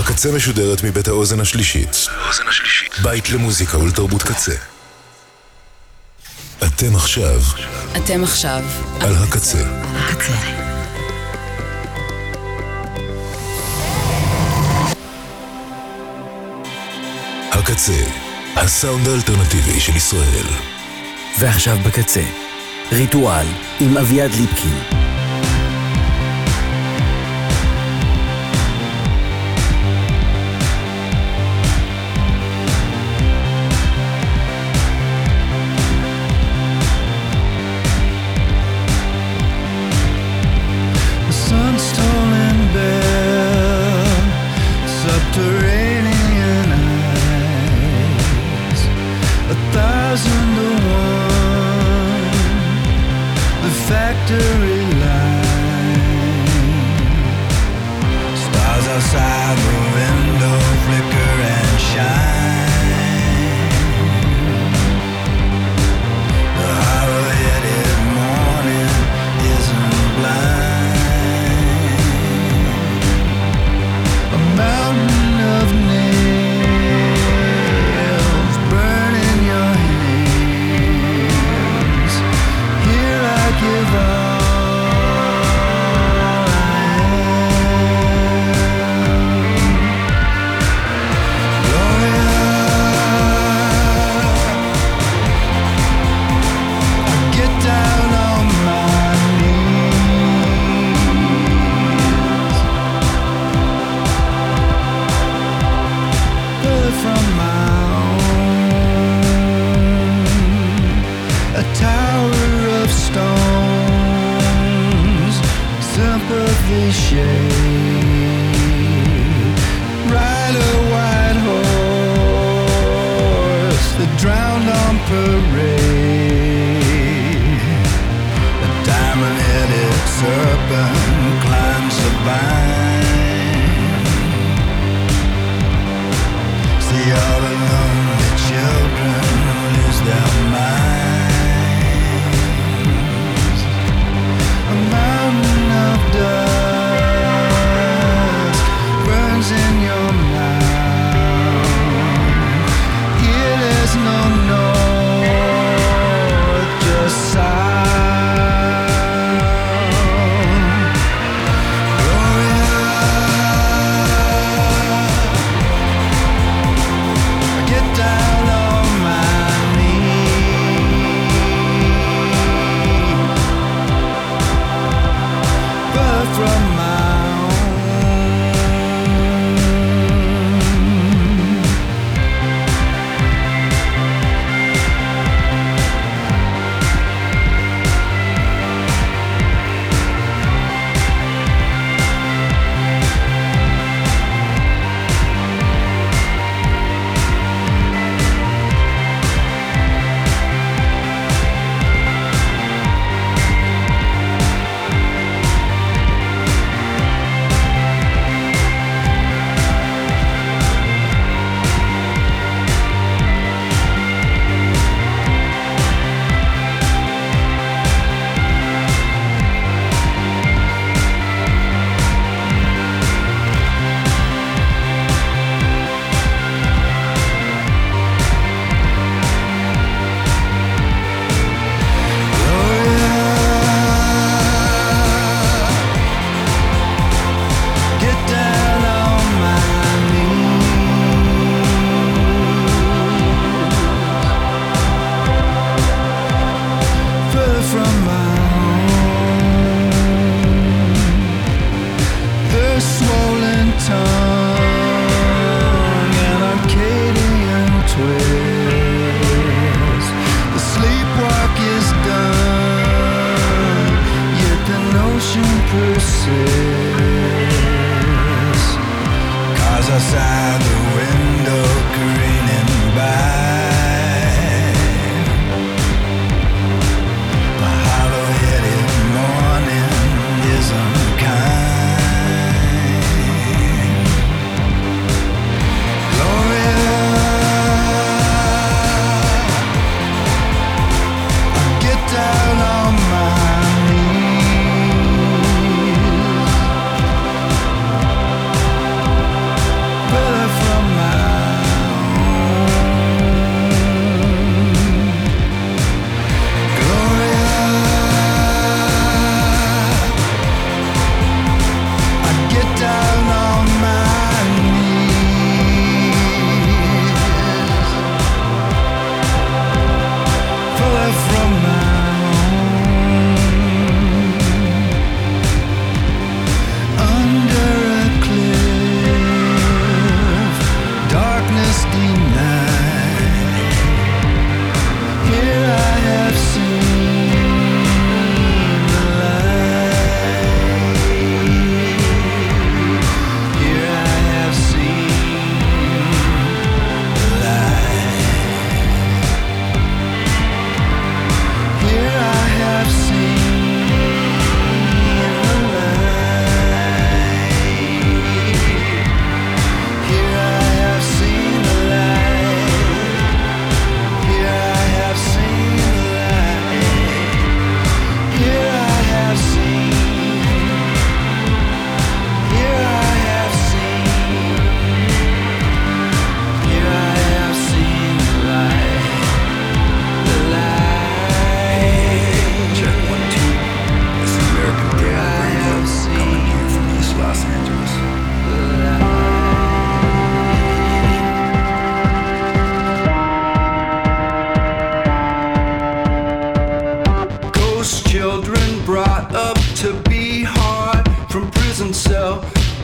הקצה משודרת מבית האוזן השלישית. בית למוזיקה ולתרבות קצה. אתם עכשיו על הקצה. הקצה, הסאונד האלטרנטיבי של ישראל. ועכשיו בקצה, ריטואל עם אביעד ליפקין.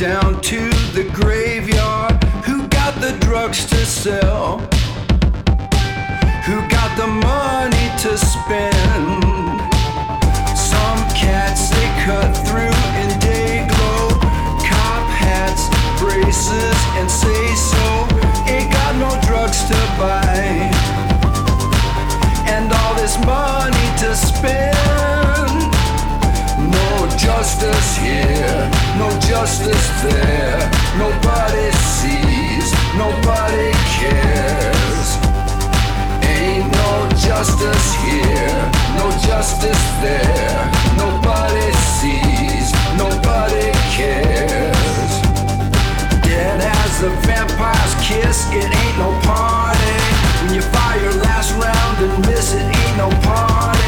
down to the graveyard. Who got the drugs to sell? Who got the money to spend? Some cats, they cut through in day glow. Cop hats, braces, and say so. Ain't got no drugs to buy, and all this money to spend. No justice here, no justice there. Nobody sees, nobody cares. Ain't no justice here, no justice there. Nobody sees, nobody cares. Dead as a vampire's kiss, it ain't no party. When you fire your last round and miss, it ain't no party.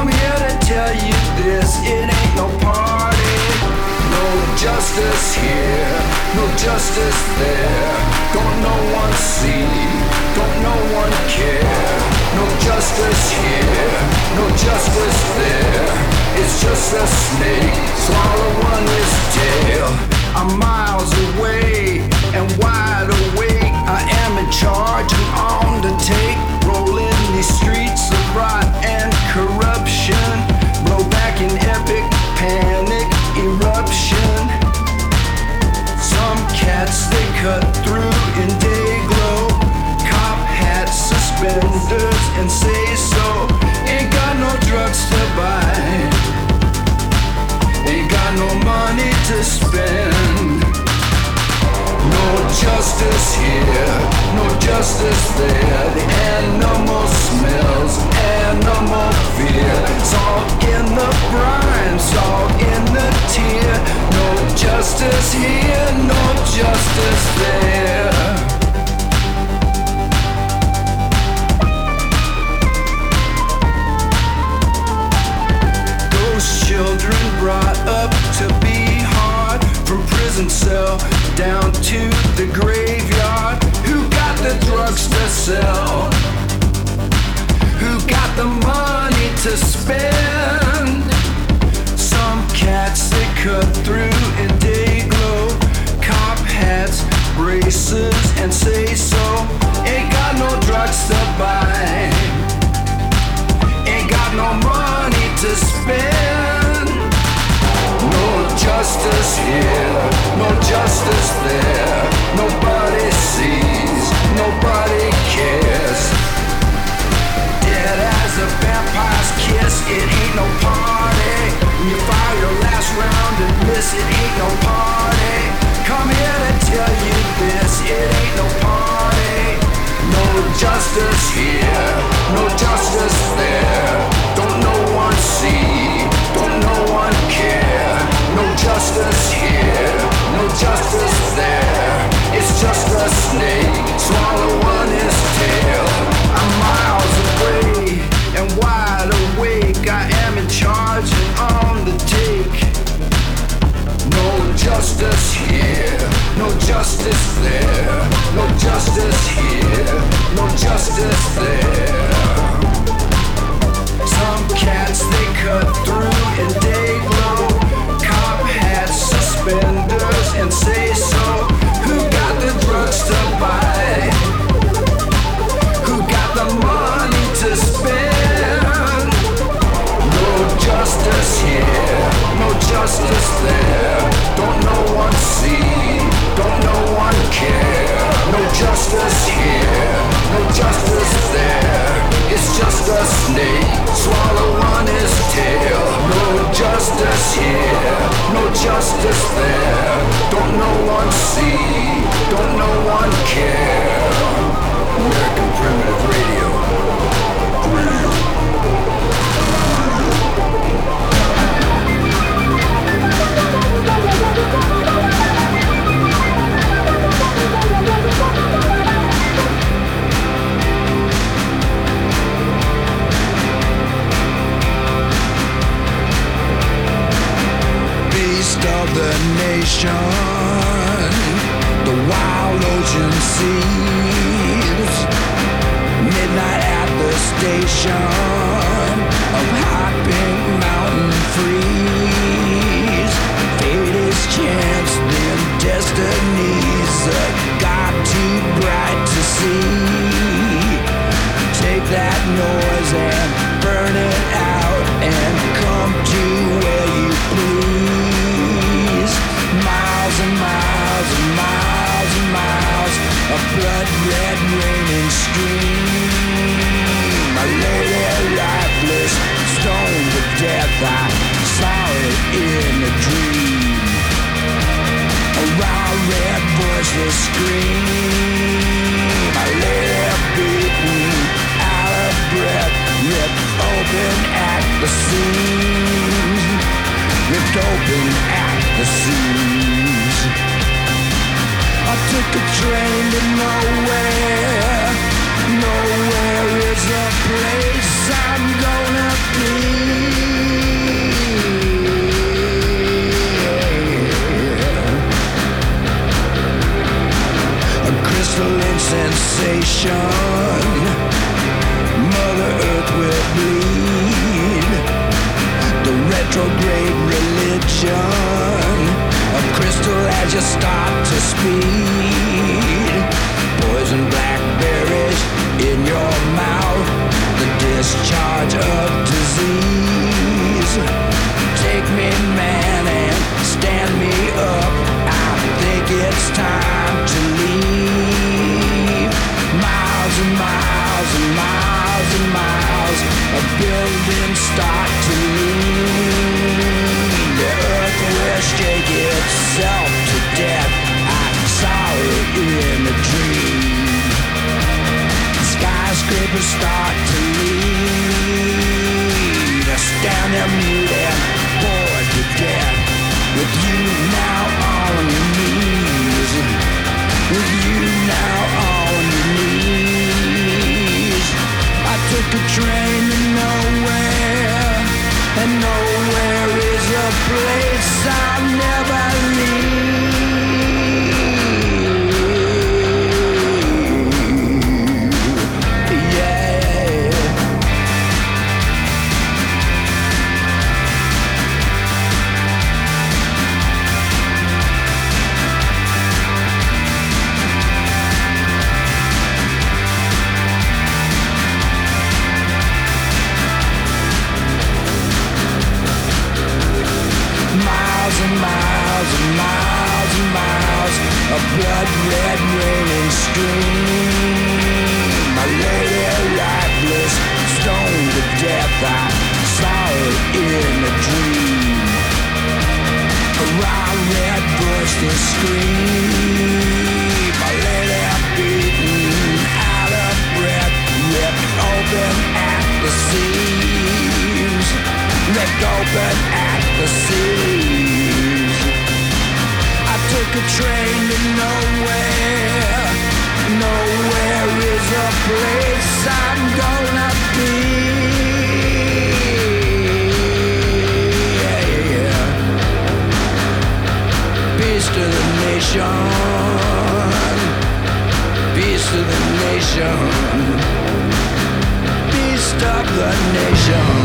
I'm here to tell you this, it ain't no party. No justice here, no justice there. Don't no one see, don't no one care. No justice here, no justice there. It's just a snake swallowing his tail. I'm miles away and wide awake. I am in charge and on the take. Rolling these streets of rot and corruption. Blow back in epic panic eruption. Some cats, they cut through in day glow. Cop hats, suspenders, and say so. Ain't got no drugs to buy, ain't got no money to spend. No justice here, no justice there. The animal smells, animal fear. Salt in the brine, salt in the tear. No justice here, no justice there. Those children brought up to be hard, from prison cell down to the graveyard. Who got the drugs to sell? Who got the money to spend? Some cats, they cut through in day glow. Cop hats, braces, and say so. Ain't got no drugs to buy, ain't got no money to spend. No justice here, no justice there. Nobody sees, nobody cares. Dead as a vampire's kiss, it ain't no party. When you fire your last round and miss, it ain't no party. Come here to tell you this, it ain't no party. No justice here, no justice there. Don't no one see, don't no one care. No justice here, no justice there. It's just a snake swallowing his tail. I'm miles away and wide awake. I am in charge and on the take. No justice here, no justice there. No justice here, no justice there. Some cats, they cut through in day glow. Cop hats, suspenders, and say so. Who got the drugs to buy? Who got the money to spend? No justice here, no justice there. Don't no one see, don't no one care. No justice here, no justice there. It's just a snake swallowing his tail. No justice here, no justice there. Don't no one see, don't no one care. American Primitive Radio. Of the nation, the wild ocean seas, midnight at the station of high pink mountain freeze. Fate is chance. noise and burn it out and come to where you please. Miles and miles and miles and miles of blood red raining stream. I lay there lifeless, stoned to death. I saw it in a dream. A wild red voiceless scream. I lay there beaten, out of breath, ripped open at the seams. Ripped open at the seams. I took a train to nowhere. Nowhere is a place I'm gonna be. Crystalline sensation, Mother Earth will bleed. The retrograde religion of crystal as you start to speed. Poison blackberries in your mouth, the discharge of disease. Take me, man, and stand me up. I think it's time to leave. Miles and miles and miles and miles of buildings start to lean. The earth will shake itself to death. I saw it in a dream. Skyscrapers start to lean. I stand there mute and bored to death. With you now on your knees. With you now on your knees. I took a train to nowhere, and nowhere is a place I'll never leave. Miles and miles and miles and miles of blood red raining stream. I lay there lifeless, stoned to death. I saw it in a dream. A wild red voiceless scream. I lay there beaten, out of breath, ripped open at the seams. Ripped open at the seas. I took a train to nowhere. Nowhere is a place I'm gonna be. Peace to the nation. Peace to the nation. Peace to the nation.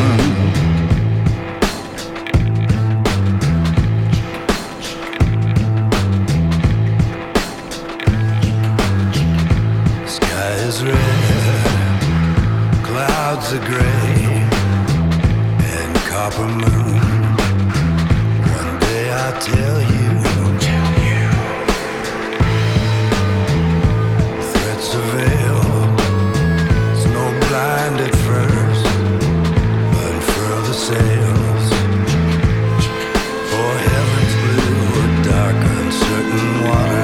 Red, clouds are gray, and copper moon. One day I'll tell you, threats avail. It's no blind at first, unfurl the sails. For heaven's blue, dark, uncertain water.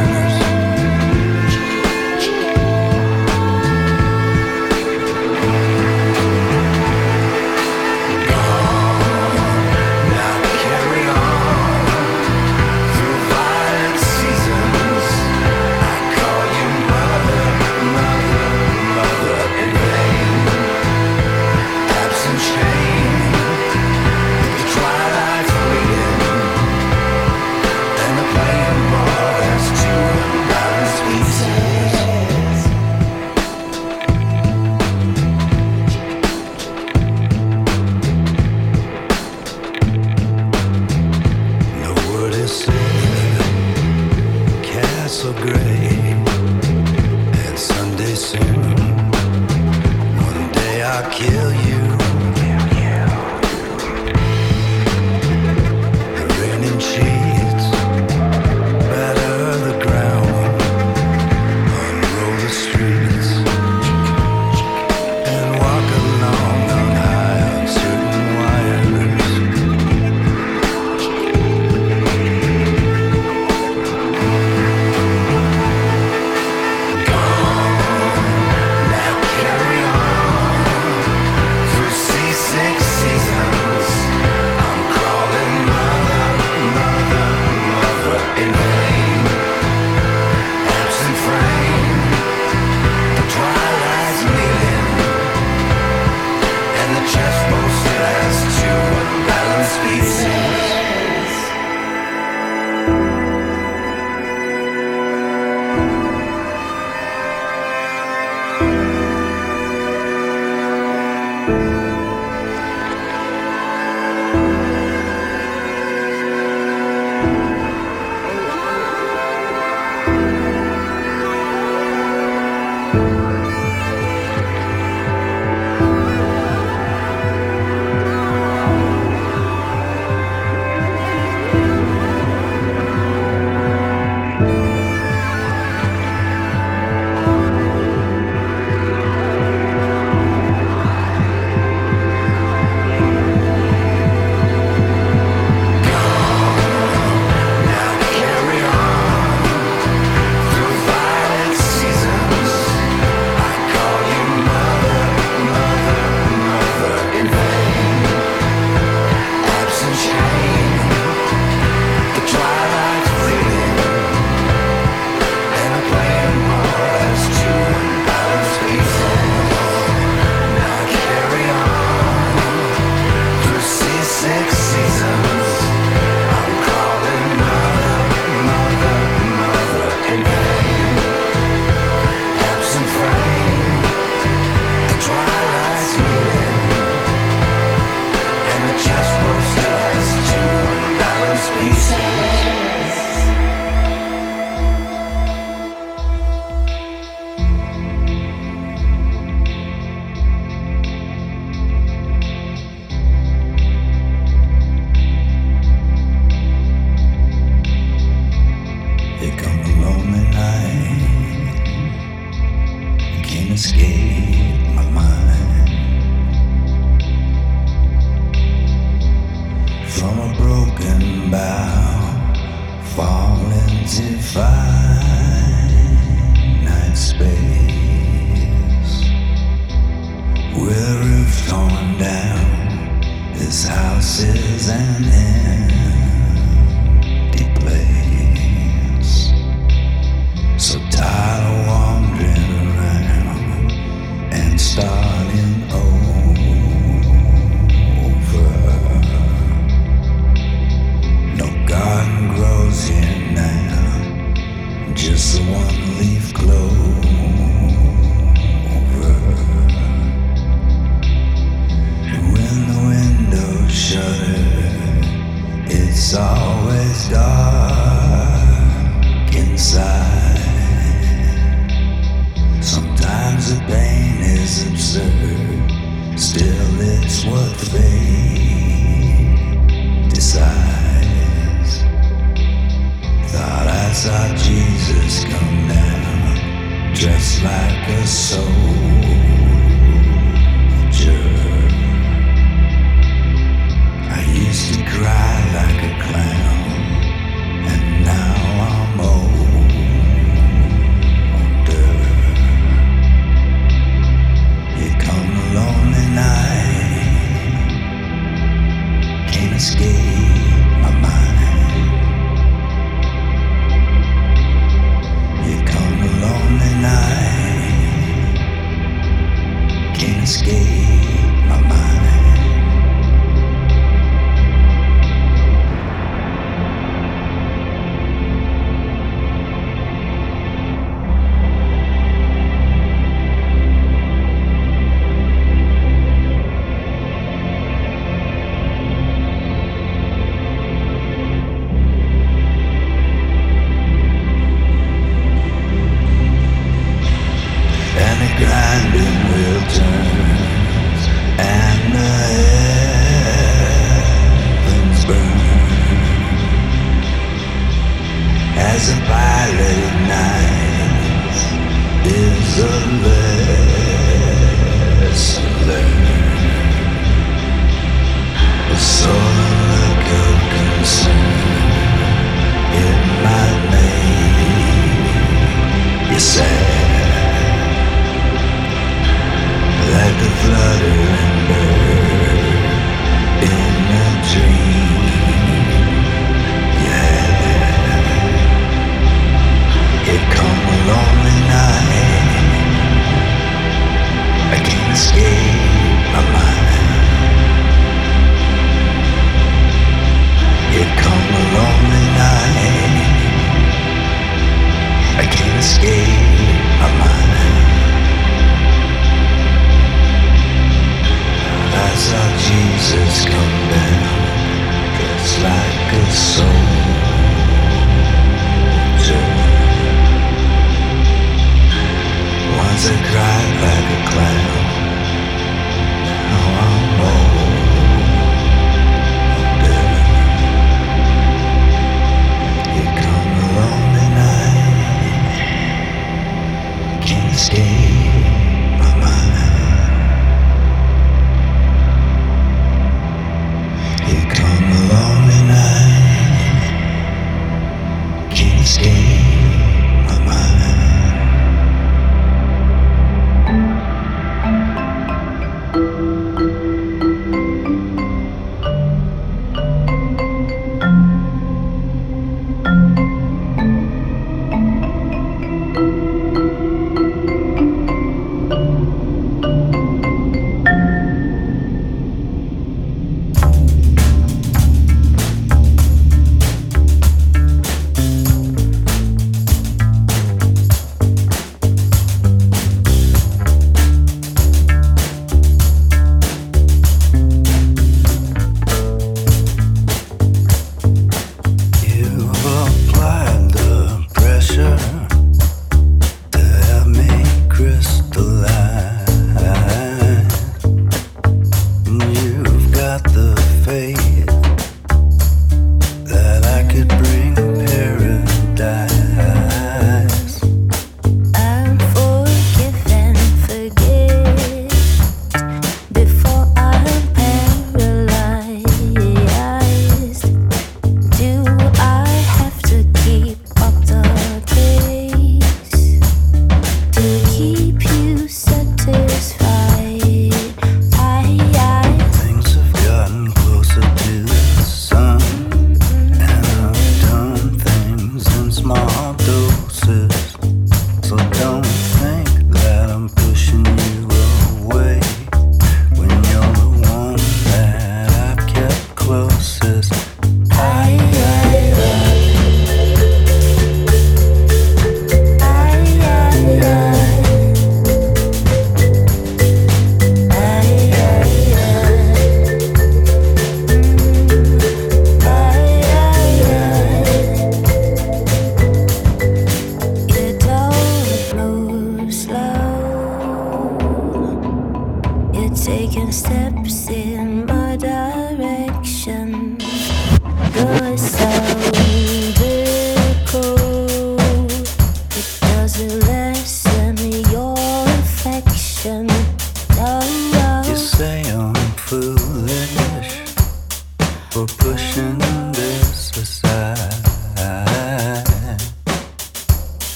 I I'll kill you. Raining sheets batter the ground, unroll the streets and walk along on high uncertain wires. Gone, now carry on through seasick seasons. I'm crawling mother in vain. Absent frame, the twilight's kneeling, and the chessboard still has two unbalanced pieces.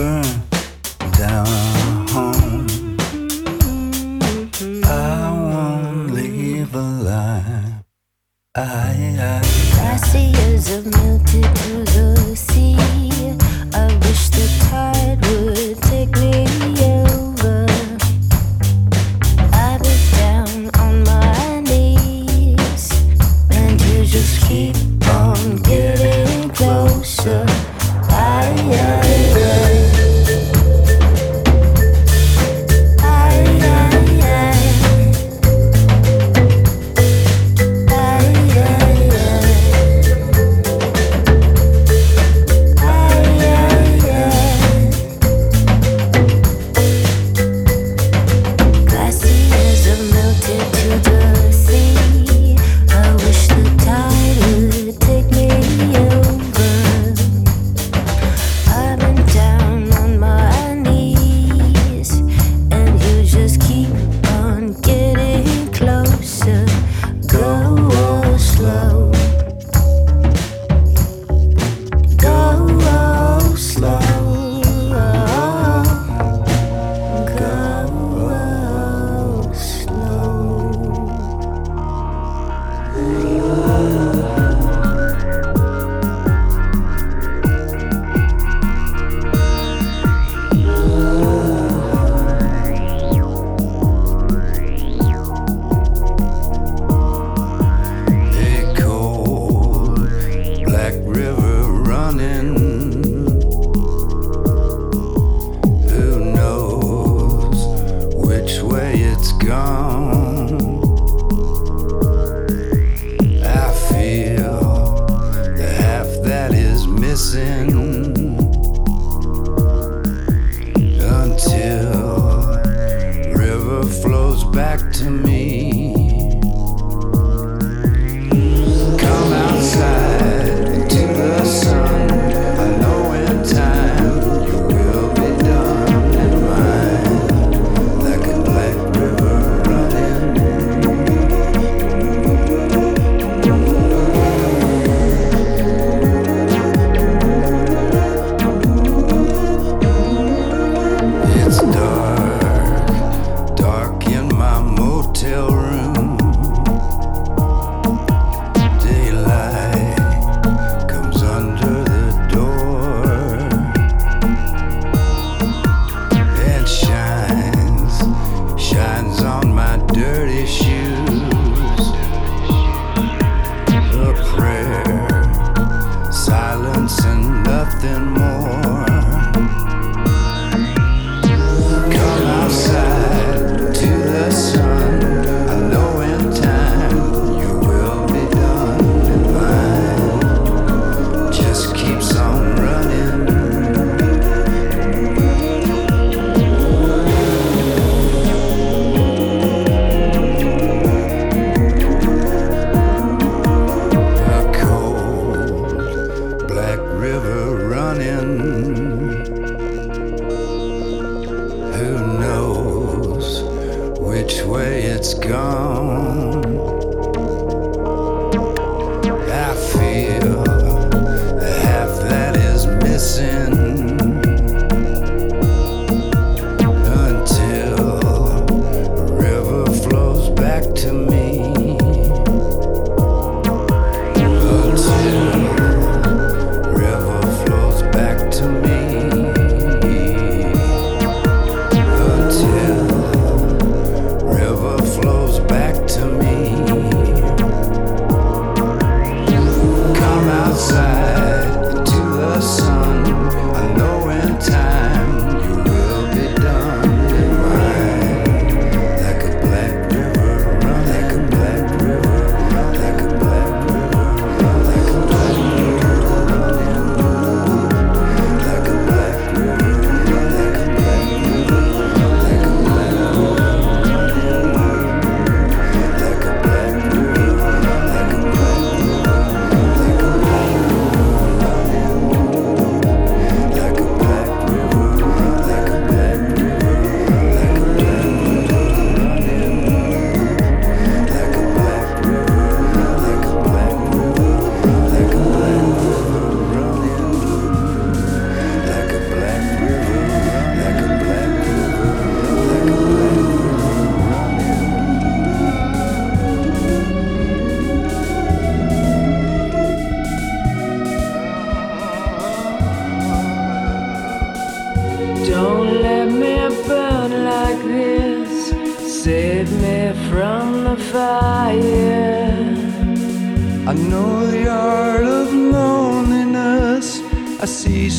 burn down home. I won't live a lie. I see years have melted through the sea. I wish the tide would take me over. I be down on my knees, and you just keep on getting closer.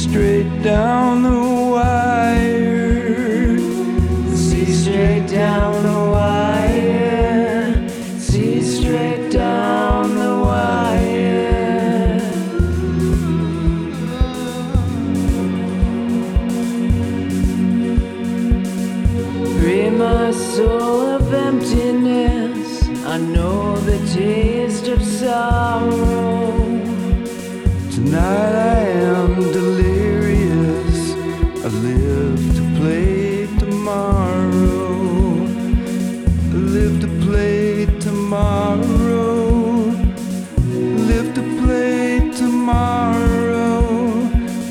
straight down the wire. See straight down the wire. See straight down the wire. Free my soul of emptiness. I know the taste of sorrow. Tonight I am delirious. I live to play tomorrow. I live to play tomorrow. I live to play tomorrow.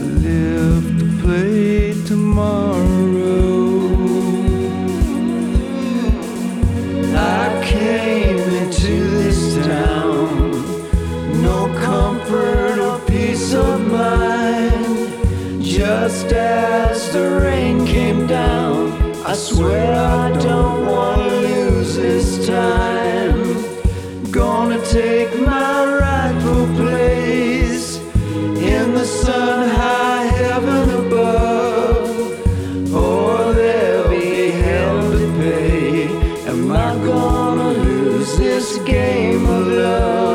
I live to play tomorrow. I came into this town, no comfort or peace of mind. Just as the rain came down, I swear I don't want to lose this time. Gonna take my rightful place in the sun high heaven above, or there'll be hell to pay. Am I gonna lose this game of love?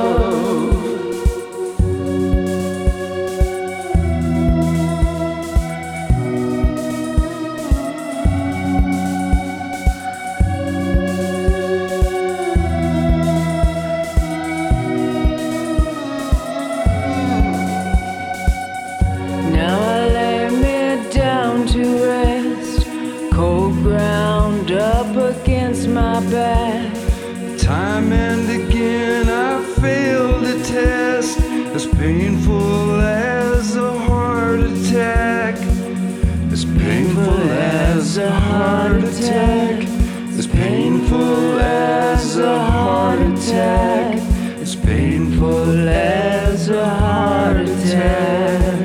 Time and again I fail the test, as painful as a heart attack, as painful as a heart attack, as painful as a heart attack, as painful as a heart attack.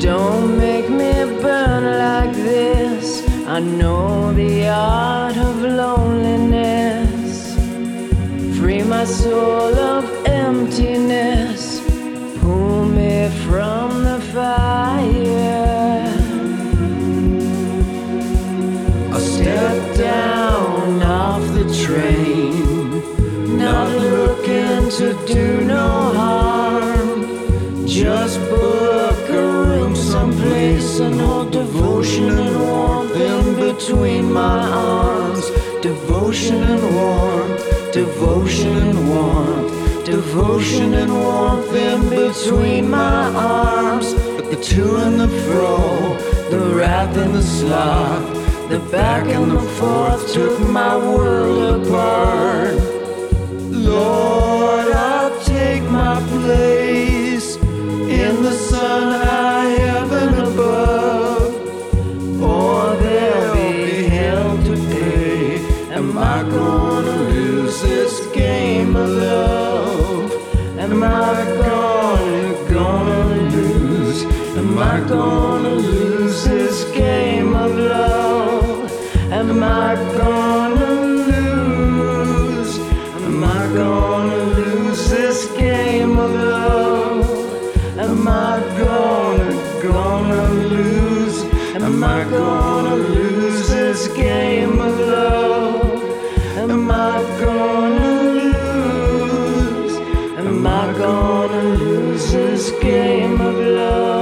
Don't make me burn like this. I know the art of loneliness. Free my soul of emptiness. Pull me from the fire. I stepped down off the train, not looking to do no harm. Just book a room someplace and hold devotion and warmth in between my arms. Devotion and warmth, devotion and warmth, devotion and warmth in between my arms. But the to and the fro, the wrath and the sloth, the back and the forth took my world apart. Lord, I'll take my place in the sun high heaven above. Am I gonna lose this game of love? Am I gonna lose? Am I gonna lose this game of love? Am I gonna lose? Am I gonna lose this game of love? Am I gonna lose? Am I gonna lose this game of love? Am I gonna lose? Am I gonna lose this game of love?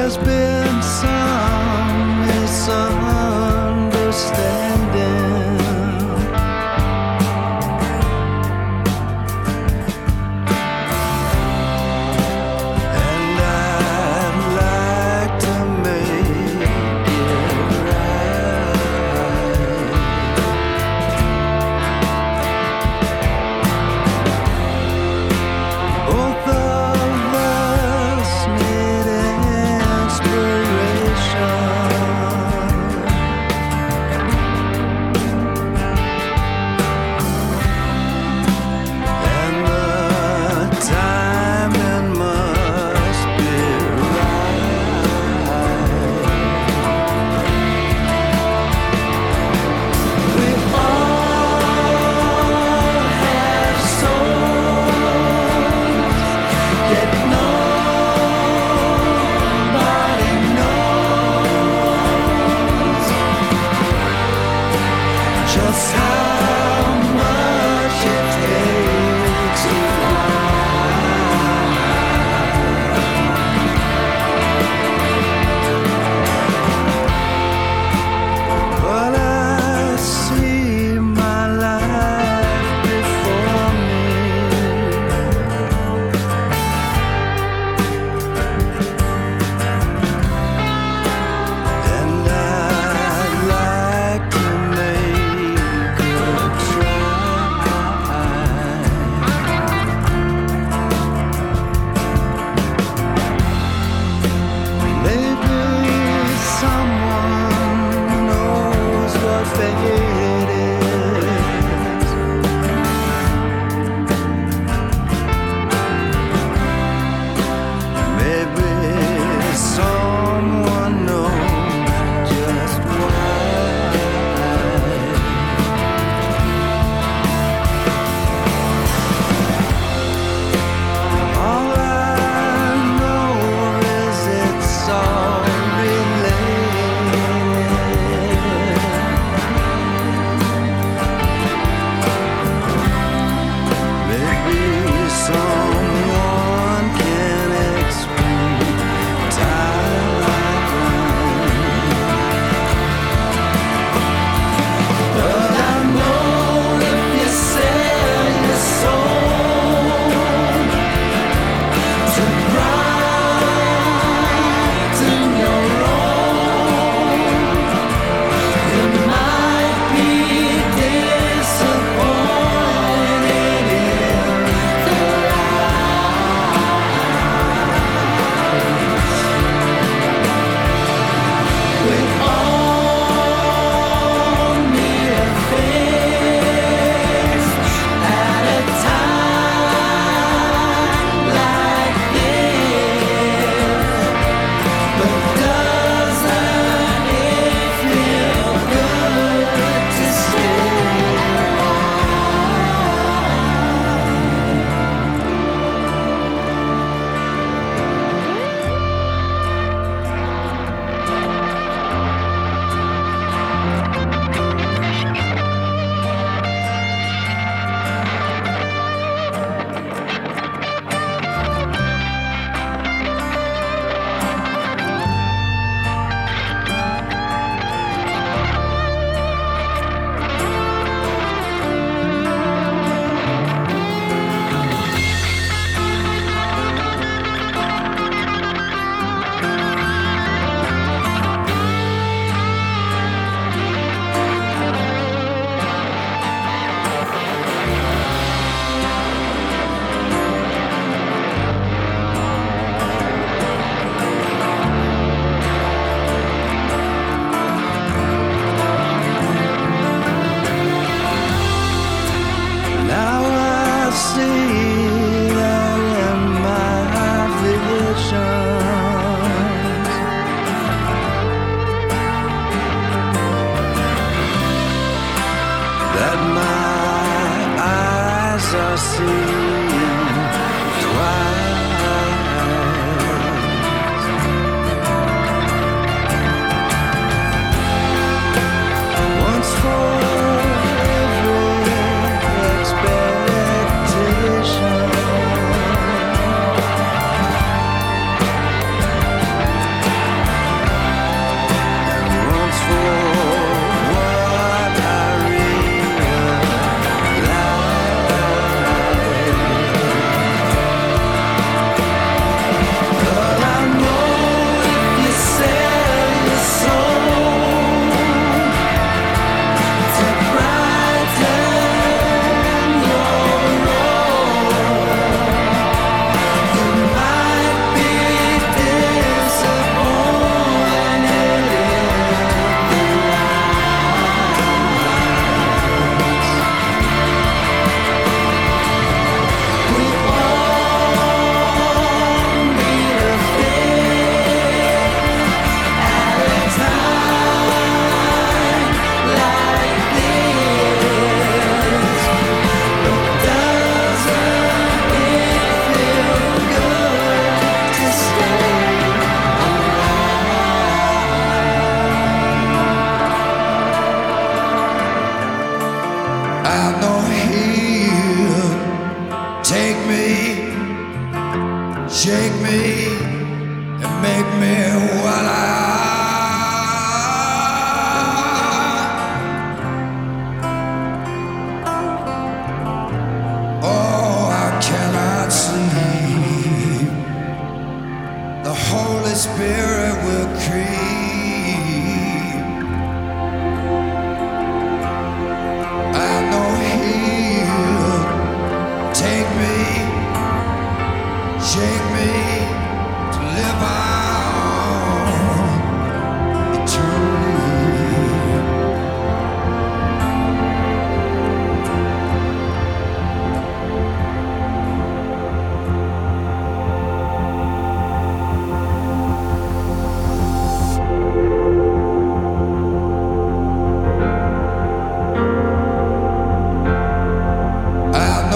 There's been some misunderstanding. And I'd like to make it right. Both of us need inspiration. me and make me what I. Oh, I cannot sleep. The Holy Spirit will creep. I know He'll take me. Shake me to live on eternity. I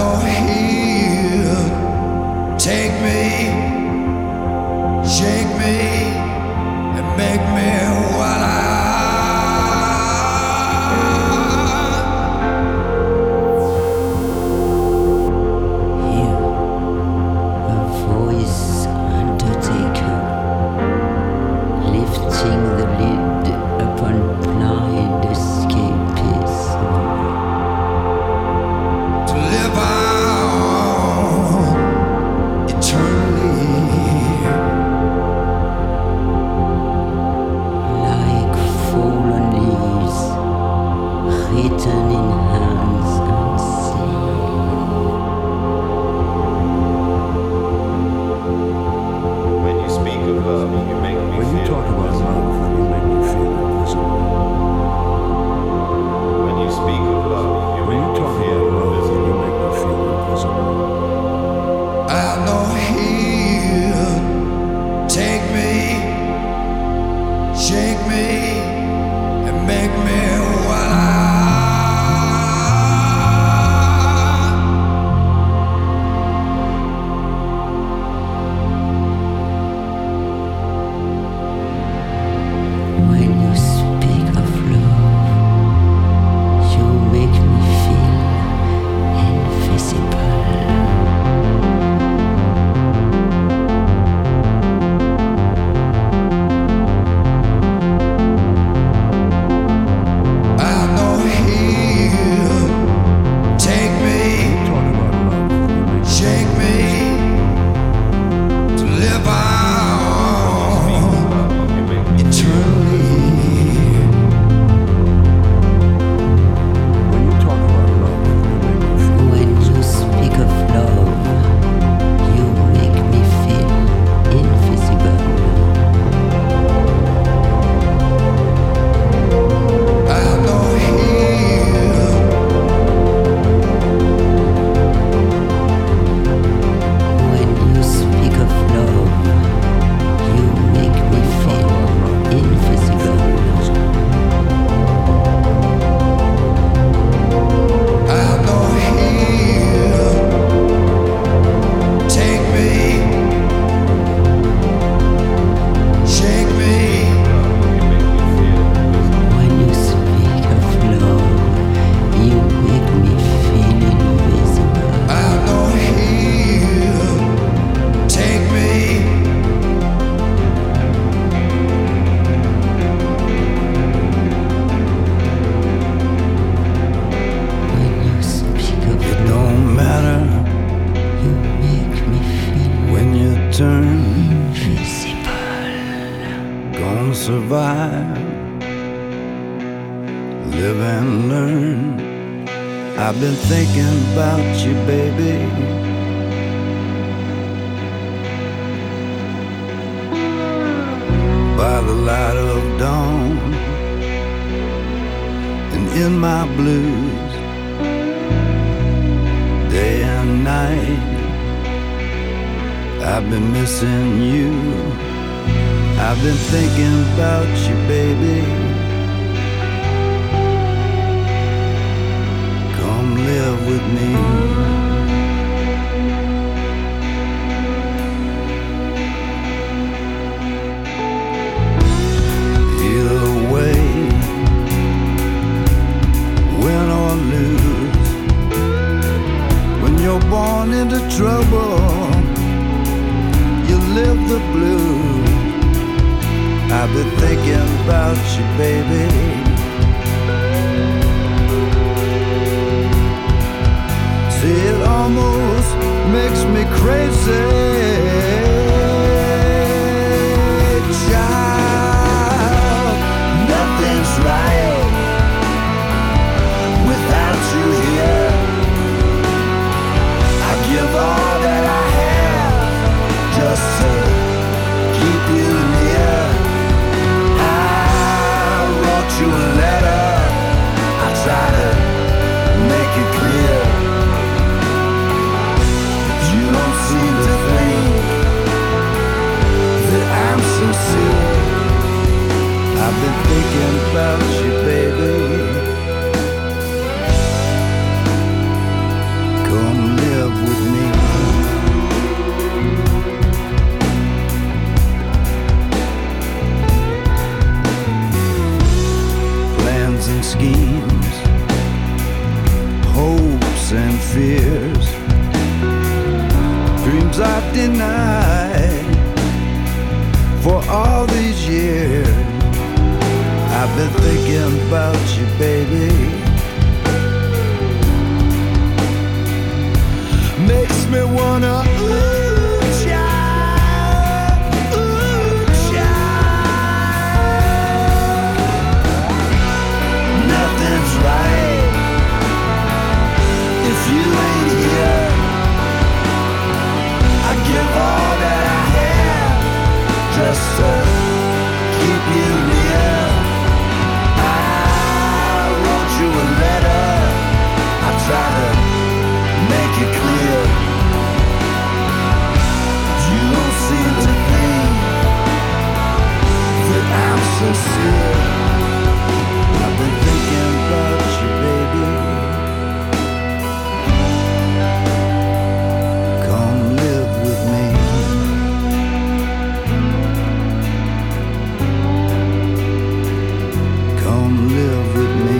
know He'll take me. Shake me and make me what I. Hear the voice undertaker lifting the lid upon blind escapism. To live on eternally. Written in hands unseen. When you speak of love, you make me when feel you talk about love, you make me feel invisible. When you speak of love, you make me feel invisible. You make me feel invisible. I know He'll take me, shake me, and make me what I. Survive, live and learn. I've been thinking about you, baby. By the light of dawn, and in my blues, day and night, I've been missing you. I've been thinking about you, baby. Come live with me. Either way, win or lose, when you're born into trouble, you live. the blue. I've been thinking about you, baby. See, it almost makes me crazy. Child, nothing's right without you here. I give all that I have just to keep you near. I wrote you a letter, I try to make it clear. You don't seem to think that I'm sincere. I've been thinking about you, baby. Come live with me. Plans and schemes, hopes and fears, dreams I've denied for all these years. I've been thinking about you, baby. Makes me wanna, ooh, child, nothing's right if you ain't here. I give all that I have just to keep you near. I wrote you a letter, I try to make it clear. You don't seem to think that I'm sincere. I've been thinking about you, baby. Come live with me. Come live with me.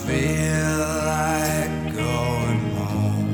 Feel like going home.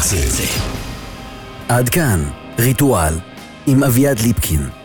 רצים. עד כאן, ריטואל עם אביעד ליפקין.